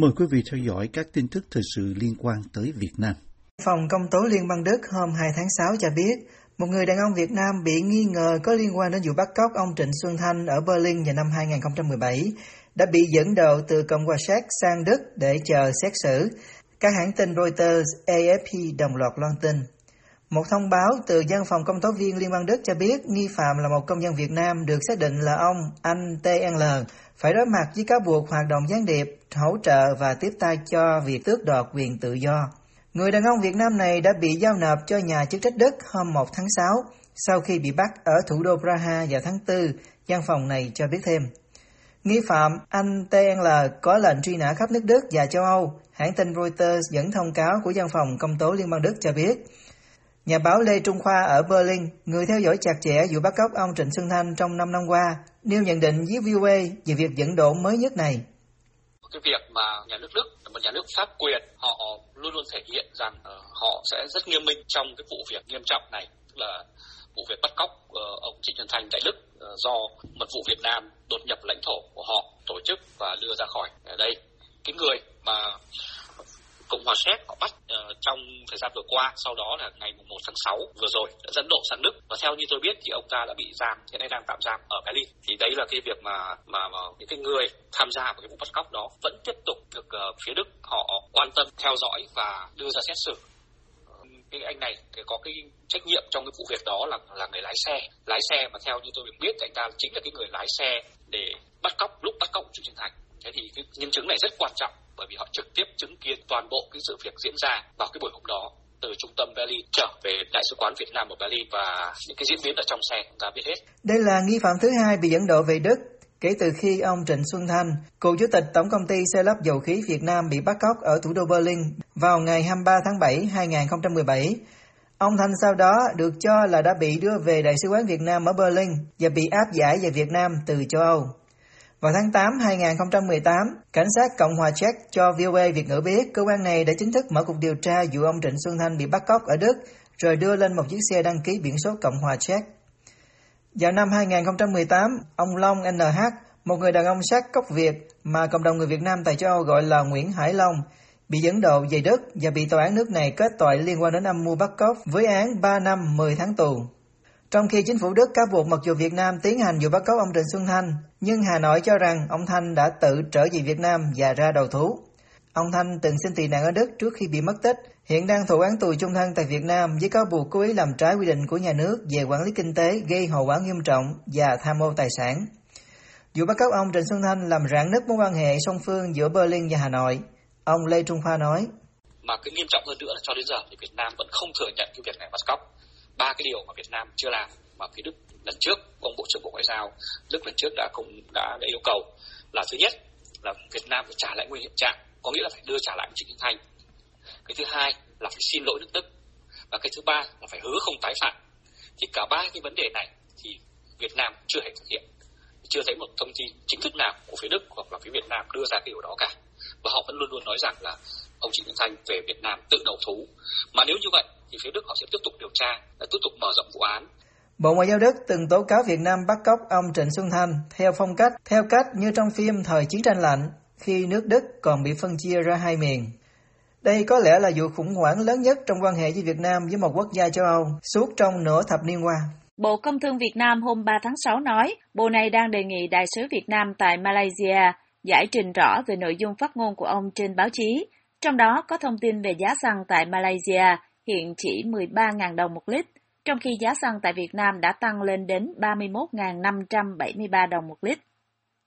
Mời quý vị theo dõi các tin tức thời sự liên quan tới Việt Nam. Phòng Công tố Liên bang Đức hôm 2 tháng 6 cho biết, một người đàn ông Việt Nam bị nghi ngờ có liên quan đến vụ bắt cóc ông Trịnh Xuân Thanh ở Berlin vào năm 2017 đã bị dẫn độ từ Cộng hòa Séc sang Đức để chờ xét xử. Các hãng tin Reuters, AFP đồng loạt loan tin. Một thông báo từ văn phòng công tố viên Liên bang Đức cho biết nghi phạm là một công dân Việt Nam được xác định là ông Anh TNL, phải đối mặt với cáo buộc hoạt động gián điệp, hỗ trợ và tiếp tay cho việc tước đoạt quyền tự do. Người đàn ông Việt Nam này đã bị giao nộp cho nhà chức trách Đức hôm 1 tháng 6, sau khi bị bắt ở thủ đô Praha vào tháng 4, văn phòng này cho biết thêm. Nghi phạm Anh TNL có lệnh truy nã khắp nước Đức và châu Âu, hãng tin Reuters dẫn thông cáo của văn phòng công tố Liên bang Đức cho biết. Nhà báo Lê Trung Khoa ở Berlin, người theo dõi chặt chẽ vụ bắt cóc ông Trịnh Xuân Thanh trong 5 năm qua, nêu nhận định với VOA về việc dẫn độ mới nhất này. Cái việc mà nhà nước Đức là một nhà nước pháp quyền, họ luôn luôn thể hiện rằng họ sẽ rất nghiêm minh trong cái vụ việc nghiêm trọng này, tức là vụ việc bắt cóc ông Trịnh Xuân Thanh tại Đức do mật vụ Việt Nam đột nhập lãnh thổ của họ tổ chức và đưa ra khỏi đây. Cái người mà Cộng hòa Séc họ bắt trong thời gian vừa qua, sau đó là ngày 1 tháng 6 vừa rồi đã dẫn độ sang Đức, và theo như tôi biết thì ông ta đã bị giam, hiện nay đang tạm giam ở Berlin. Thì đấy là cái việc mà những cái người tham gia vào cái vụ bắt cóc đó vẫn tiếp tục được phía Đức họ quan tâm, theo dõi và đưa ra xét xử. Cái anh này thì có cái trách nhiệm trong cái vụ việc đó là người lái xe mà theo như tôi biết thì anh ta chính là cái người lái xe để bắt cóc lúc bắt cóc Trịnh Xuân Thanh. Thế thì cái nhân chứng này rất quan trọng, bởi vì họ trực tiếp chứng kiến toàn bộ cái sự việc diễn ra vào cái buổi hôm đó từ trung tâm Berlin trở về Đại sứ quán Việt Nam ở Berlin, và những cái diễn biến ở trong xe chúng ta biết hết. Đây là nghi phạm thứ hai bị dẫn độ về Đức kể từ khi ông Trịnh Xuân Thanh, cựu chủ tịch Tổng công ty Xây lắp Dầu khí Việt Nam bị bắt cóc ở thủ đô Berlin vào ngày 23 tháng 7, 2017. Ông Thanh sau đó được cho là đã bị đưa về Đại sứ quán Việt Nam ở Berlin và bị áp giải về Việt Nam từ châu Âu. Vào tháng 8, 2018, cảnh sát Cộng hòa Séc cho VOA Việt ngữ biết cơ quan này đã chính thức mở cuộc điều tra vụ ông Trịnh Xuân Thanh bị bắt cóc ở Đức, rồi đưa lên một chiếc xe đăng ký biển số Cộng hòa Séc. Vào năm 2018, ông Long NH, một người đàn ông Séc gốc Việt mà cộng đồng người Việt Nam tại châu Âu gọi là Nguyễn Hải Long, bị dẫn độ về Đức và bị tòa án nước này kết tội liên quan đến âm mưu bắt cóc với án 3 năm 10 tháng tù. Trong khi chính phủ Đức cáo buộc mặc dù Việt Nam tiến hành vụ bắt cóc ông Trịnh Xuân Thanh, nhưng Hà Nội cho rằng ông Thanh đã tự trở về Việt Nam và ra đầu thú. Ông Thanh từng xin tị nạn ở Đức trước khi bị mất tích, hiện đang thụ án tù chung thân tại Việt Nam với cáo buộc cố ý làm trái quy định của nhà nước về quản lý kinh tế gây hậu quả nghiêm trọng và tham ô tài sản. Vụ bắt cóc ông Trịnh Xuân Thanh làm rạn nứt mối quan hệ song phương giữa Berlin và Hà Nội, ông Lê Trung Khoa nói. Mà cái nghiêm trọng hơn nữa là cho đến giờ thì Việt Nam vẫn không thừa nhận cái việc này bắt cóc. Ba cái điều mà Việt Nam chưa làm mà phía Đức lần trước, ông Bộ trưởng Bộ Ngoại giao Đức lần trước đã yêu cầu là: thứ nhất là Việt Nam phải trả lại nguyên hiện trạng, có nghĩa là phải đưa trả lại Trịnh Xuân Thanh; cái thứ hai là phải xin lỗi nước Đức, và cái thứ ba là phải hứa không tái phạm. Thì cả ba cái vấn đề này thì Việt Nam chưa hề thực hiện, chưa thấy một thông tin chính thức nào của phía Đức hoặc là phía Việt Nam đưa ra cái điều đó cả, và họ vẫn luôn luôn nói rằng là ông Trịnh Xuân Thanh về Việt Nam tự đầu thú. Mà nếu như vậy thì phía Đức họ sẽ tiếp tục điều tra, tiếp tục mở rộng vụ án. Bộ Ngoại giao Đức từng tố cáo Việt Nam bắt cóc ông Trịnh Xuân Thanh theo phong cách, như trong phim thời chiến tranh lạnh, khi nước Đức còn bị phân chia ra hai miền. Đây có lẽ là vụ khủng hoảng lớn nhất trong quan hệ với Việt Nam với một quốc gia châu Âu suốt trong nửa thập niên qua. Bộ Công Thương Việt Nam hôm 3 tháng 6 nói, bộ này đang đề nghị Đại sứ Việt Nam tại Malaysia giải trình rõ về nội dung phát ngôn của ông trên báo chí, trong đó có thông tin về giá xăng tại Malaysia hiện chỉ 13.000 đồng một lít, trong khi giá xăng tại Việt Nam đã tăng lên đến 31.573 đồng một lít.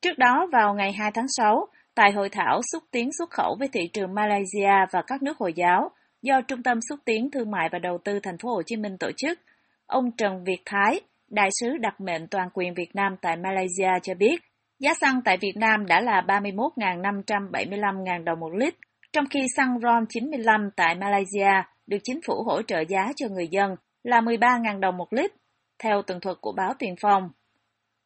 Trước đó, vào ngày 2 tháng 6, tại hội thảo xúc tiến xuất khẩu với thị trường Malaysia và các nước Hồi giáo do Trung tâm Xúc tiến Thương mại và Đầu tư TP.HCM tổ chức, ông Trần Việt Thái, đại sứ đặc mệnh toàn quyền Việt Nam tại Malaysia cho biết, giá xăng tại Việt Nam đã là 31.575.000 đồng một lít, trong khi xăng RON 95 tại Malaysia được chính phủ hỗ trợ giá cho người dân là 13.000 đồng một lít, theo tường thuật của báo Tiền Phong.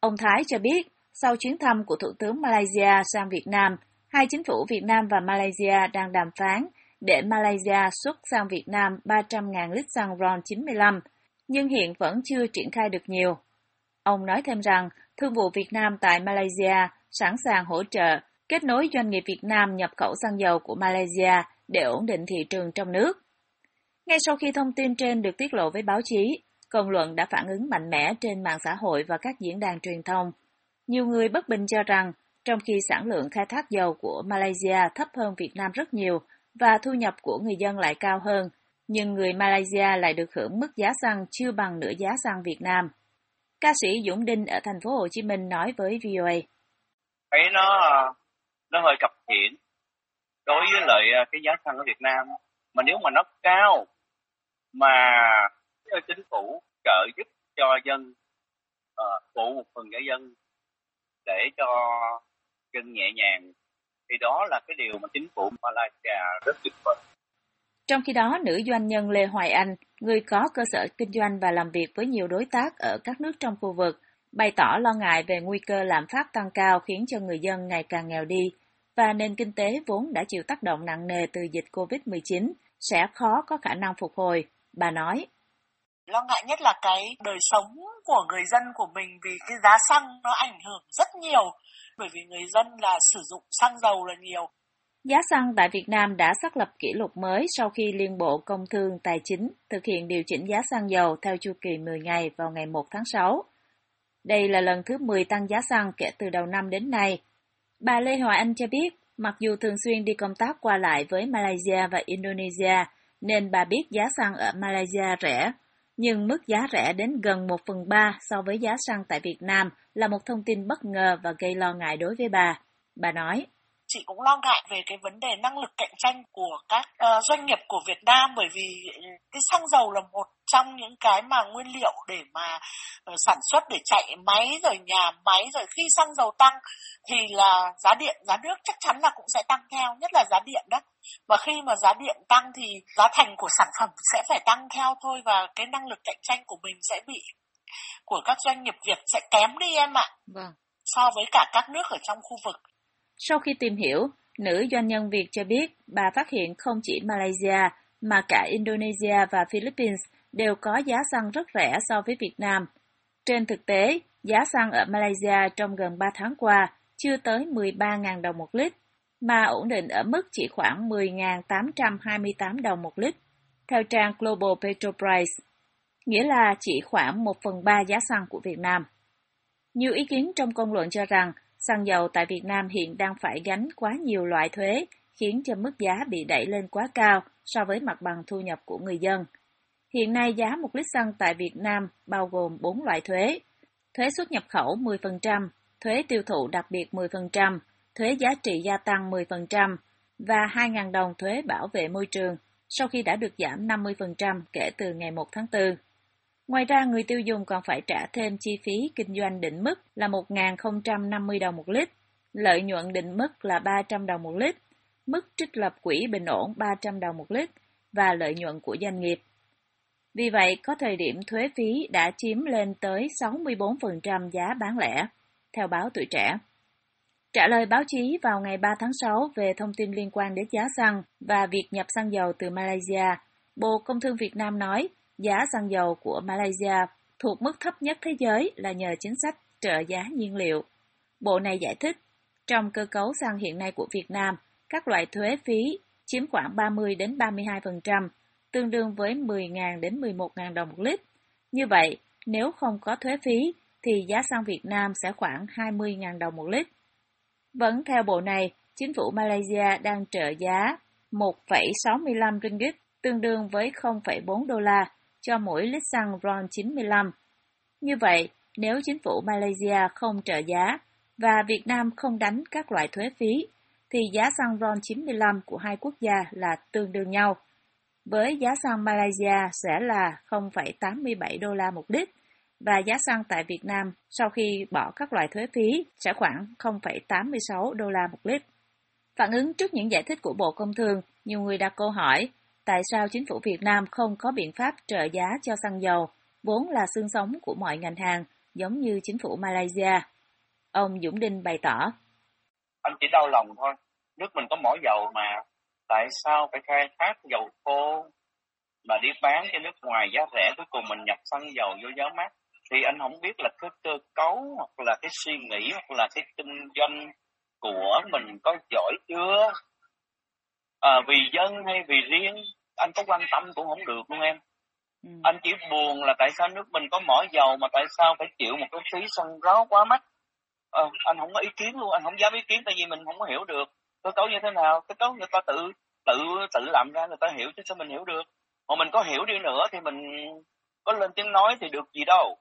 Ông Thái cho biết, sau chuyến thăm của Thủ tướng Malaysia sang Việt Nam, hai chính phủ Việt Nam và Malaysia đang đàm phán để Malaysia xuất sang Việt Nam 300.000 lít xăng RON 95, nhưng hiện vẫn chưa triển khai được nhiều. Ông nói thêm rằng, Thương vụ Việt Nam tại Malaysia sẵn sàng hỗ trợ kết nối doanh nghiệp Việt Nam nhập khẩu xăng dầu của Malaysia để ổn định thị trường trong nước. Ngay sau khi thông tin trên được tiết lộ với báo chí, công luận đã phản ứng mạnh mẽ trên mạng xã hội và các diễn đàn truyền thông. Nhiều người bất bình cho rằng, trong khi sản lượng khai thác dầu của Malaysia thấp hơn Việt Nam rất nhiều và thu nhập của người dân lại cao hơn, nhưng người Malaysia lại được hưởng mức giá xăng chưa bằng nửa giá xăng Việt Nam. Ca sĩ Dũng Đinh ở thành phố Hồ Chí Minh nói với VOA. Thấy nó hơi cập hiển đối với lại cái giá xăng ở Việt Nam, mà nếu mà nó cao mà chính phủ trợ giúp cho dân, phụ một phần cho dân để cho dân nhẹ nhàng, thì đó là cái điều mà chính phủ Malaysia rất tuyệt vời. Trong khi đó, nữ doanh nhân Lê Hoài Anh, người có cơ sở kinh doanh và làm việc với nhiều đối tác ở các nước trong khu vực, bày tỏ lo ngại về nguy cơ lạm phát tăng cao khiến cho người dân ngày càng nghèo đi, và nền kinh tế vốn đã chịu tác động nặng nề từ dịch COVID-19 sẽ khó có khả năng phục hồi. Bà nói, lo ngại nhất là cái đời sống của người dân của mình, vì cái giá xăng nó ảnh hưởng rất nhiều, bởi vì người dân là sử dụng xăng dầu là nhiều. Giá xăng tại Việt Nam đã xác lập kỷ lục mới sau khi Liên Bộ Công Thương Tài chính thực hiện điều chỉnh giá xăng dầu theo chu kỳ 10 ngày vào ngày 1 tháng 6. Đây là lần thứ 10 tăng giá xăng kể từ đầu năm đến nay. Bà Lê Hoài Anh cho biết, mặc dù thường xuyên đi công tác qua lại với Malaysia và Indonesia, nên bà biết giá xăng ở Malaysia rẻ, nhưng mức giá rẻ đến gần 1/3 so với giá xăng tại Việt Nam là một thông tin bất ngờ và gây lo ngại đối với bà. Bà nói, chị cũng lo ngại về cái vấn đề năng lực cạnh tranh của các doanh nghiệp của Việt Nam, bởi vì cái xăng dầu là một trong những cái mà nguyên liệu để mà sản xuất, để chạy máy rồi nhà máy, rồi khi xăng dầu tăng thì là giá điện, giá nước chắc chắn là cũng sẽ tăng theo, nhất là giá điện đó. Và khi mà giá điện tăng thì giá thành của sản phẩm sẽ phải tăng theo thôi, và cái năng lực cạnh tranh của mình sẽ bị, của các doanh nghiệp Việt sẽ kém đi em ạ, so với cả các nước ở trong khu vực. Sau khi tìm hiểu, nữ doanh nhân Việt cho biết bà phát hiện không chỉ Malaysia mà cả Indonesia và Philippines đều có giá xăng rất rẻ so với Việt Nam. Trên thực tế, giá xăng ở Malaysia trong gần 3 tháng qua chưa tới 13.000 đồng một lít, mà ổn định ở mức chỉ khoảng 10.828 đồng một lít, theo trang Global Petro Price, nghĩa là chỉ khoảng 1/3 giá xăng của Việt Nam. Nhiều ý kiến trong công luận cho rằng, xăng dầu tại Việt Nam hiện đang phải gánh quá nhiều loại thuế, khiến cho mức giá bị đẩy lên quá cao so với mặt bằng thu nhập của người dân. Hiện nay giá một lít xăng tại Việt Nam bao gồm 4 loại thuế: thuế xuất nhập khẩu 10%, thuế tiêu thụ đặc biệt 10%, thuế giá trị gia tăng 10% và 2.000 đồng thuế bảo vệ môi trường, sau khi đã được giảm 50% kể từ ngày 1 tháng 4. Ngoài ra, người tiêu dùng còn phải trả thêm chi phí kinh doanh định mức là 1.050 đồng một lít, lợi nhuận định mức là 300 đồng một lít, mức trích lập quỹ bình ổn 300 đồng một lít và lợi nhuận của doanh nghiệp. Vì vậy, có thời điểm thuế phí đã chiếm lên tới 64% giá bán lẻ, theo báo Tuổi Trẻ. Trả lời báo chí vào ngày 3 tháng 6 về thông tin liên quan đến giá xăng và việc nhập xăng dầu từ Malaysia, Bộ Công Thương Việt Nam nói, giá xăng dầu của Malaysia thuộc mức thấp nhất thế giới là nhờ chính sách trợ giá nhiên liệu. Bộ này giải thích, trong cơ cấu xăng hiện nay của Việt Nam, các loại thuế phí chiếm khoảng 30-32%, tương đương với 10.000-11.000 đồng một lít. Như vậy, nếu không có thuế phí, thì giá xăng Việt Nam sẽ khoảng 20.000 đồng một lít. Vẫn theo bộ này, chính phủ Malaysia đang trợ giá 1,65 ringgit, tương đương với 0,4 đô la cho mỗi lít xăng RON 95. Như vậy, nếu chính phủ Malaysia không trợ giá và Việt Nam không đánh các loại thuế phí, thì giá xăng RON 95 của hai quốc gia là tương đương nhau. Với giá xăng Malaysia sẽ là 0,87 đô la một lít, và giá xăng tại Việt Nam sau khi bỏ các loại thuế phí sẽ khoảng 0,86 đô la một lít. Phản ứng trước những giải thích của Bộ Công Thương, nhiều người đặt câu hỏi, tại sao chính phủ Việt Nam không có biện pháp trợ giá cho xăng dầu, vốn là xương sống của mọi ngành hàng, giống như chính phủ Malaysia? Ông Dũng Đinh bày tỏ. Anh chỉ đau lòng thôi, nước mình có mỏ dầu mà, tại sao phải khai thác dầu khô mà đi bán cho nước ngoài giá rẻ, cuối cùng mình nhập xăng dầu vô giá mắc? Thì anh không biết là cái cơ cấu, hoặc là cái suy nghĩ, hoặc là cái kinh doanh của mình có giỏi chưa, vì dân hay vì riêng, anh có quan tâm cũng không được luôn em. Anh chỉ buồn là tại sao nước mình có mỏ dầu mà tại sao phải chịu một cái phí săn ráo quá mắc. Anh không có ý kiến luôn, anh không dám ý kiến tại vì mình không có hiểu được cơ cấu như thế nào. Cơ cấu người ta tự làm ra, người ta hiểu chứ sao mình hiểu được. Mà mình có hiểu đi nữa thì mình có lên tiếng nói thì được gì đâu.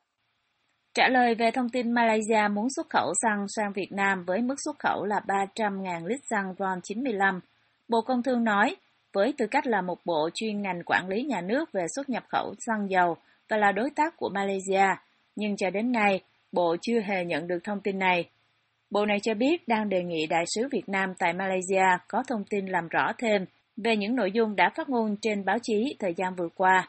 Trả lời về thông tin Malaysia muốn xuất khẩu xăng sang Việt Nam với mức xuất khẩu là 300.000 lít xăng RON 95, Bộ Công Thương nói, với tư cách là một bộ chuyên ngành quản lý nhà nước về xuất nhập khẩu xăng dầu và là đối tác của Malaysia, nhưng cho đến nay, Bộ chưa hề nhận được thông tin này. Bộ này cho biết đang đề nghị Đại sứ Việt Nam tại Malaysia có thông tin làm rõ thêm về những nội dung đã phát ngôn trên báo chí thời gian vừa qua.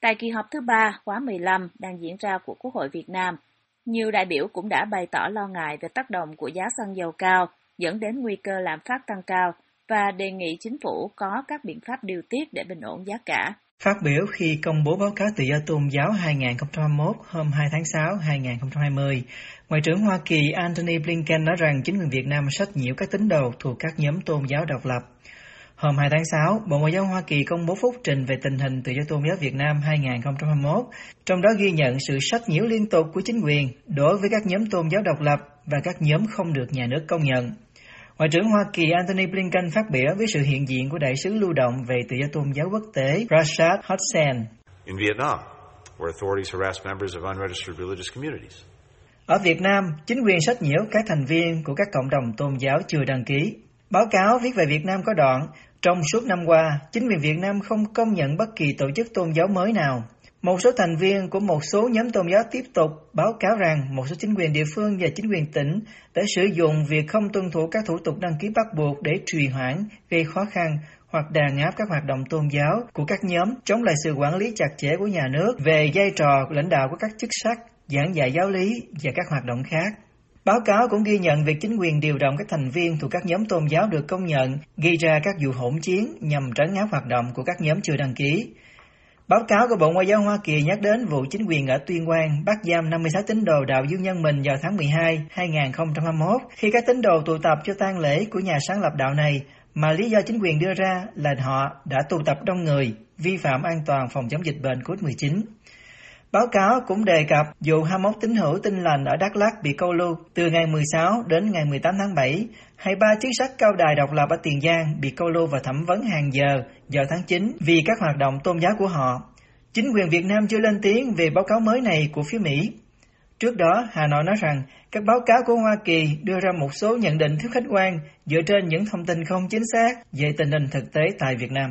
Tại kỳ họp thứ 3 khóa 15 đang diễn ra của Quốc hội Việt Nam, nhiều đại biểu cũng đã bày tỏ lo ngại về tác động của giá xăng dầu cao dẫn đến nguy cơ lạm phát tăng cao và đề nghị chính phủ có các biện pháp điều tiết để bình ổn giá cả. Phát biểu khi công bố báo cáo tự do tôn giáo 2021 hôm 2 tháng 6, 2020, Ngoại trưởng Hoa Kỳ Antony Blinken nói rằng chính quyền Việt Nam sách nhiễu các tín đồ thuộc các nhóm tôn giáo độc lập. Hôm 2 tháng 6, Bộ Ngoại giao Hoa Kỳ công bố phúc trình về tình hình tự do tôn giáo Việt Nam 2021, trong đó ghi nhận sự sách nhiễu liên tục của chính quyền đối với các nhóm tôn giáo độc lập và các nhóm không được nhà nước công nhận. Ngoại trưởng Hoa Kỳ Antony Blinken phát biểu với sự hiện diện của đại sứ lưu động về tự do tôn giáo quốc tế Rashad Hodgson. Ở Việt Nam, chính quyền sách nhiễu các thành viên của các cộng đồng tôn giáo chưa đăng ký. Báo cáo viết về Việt Nam có đoạn, trong suốt năm qua, chính quyền Việt Nam không công nhận bất kỳ tổ chức tôn giáo mới nào. Một số thành viên của một số nhóm tôn giáo tiếp tục báo cáo rằng một số chính quyền địa phương và chính quyền tỉnh đã sử dụng việc không tuân thủ các thủ tục đăng ký bắt buộc để trì hoãn, gây khó khăn hoặc đàn áp các hoạt động tôn giáo của các nhóm, chống lại sự quản lý chặt chẽ của nhà nước về vai trò lãnh đạo của các chức sắc, giảng dạy giáo lý và các hoạt động khác. Báo cáo cũng ghi nhận việc chính quyền điều động các thành viên thuộc các nhóm tôn giáo được công nhận, gây ra các vụ hỗn chiến nhằm trấn áp hoạt động của các nhóm chưa đăng ký. Báo cáo của Bộ Ngoại giao Hoa Kỳ nhắc đến vụ chính quyền ở Tuyên Quang bắt giam 56 tín đồ đạo Dương Nhân Mình vào tháng 12, 2021 khi các tín đồ tụ tập cho tang lễ của nhà sáng lập đạo này mà lý do chính quyền đưa ra là họ đã tụ tập đông người, vi phạm an toàn phòng chống dịch bệnh COVID-19. Báo cáo cũng đề cập vụ 21 tín hữu Tin Lành ở Đắk Lắk bị câu lưu từ ngày 16 đến ngày 18 tháng 7, hay 3 chức sắc Cao Đài độc lập ở Tiền Giang bị câu lưu và thẩm vấn hàng giờ vào tháng 9 vì các hoạt động tôn giáo của họ. Chính quyền Việt Nam chưa lên tiếng về báo cáo mới này của phía Mỹ. Trước đó, Hà Nội nói rằng các báo cáo của Hoa Kỳ đưa ra một số nhận định thiếu khách quan dựa trên những thông tin không chính xác về tình hình thực tế tại Việt Nam.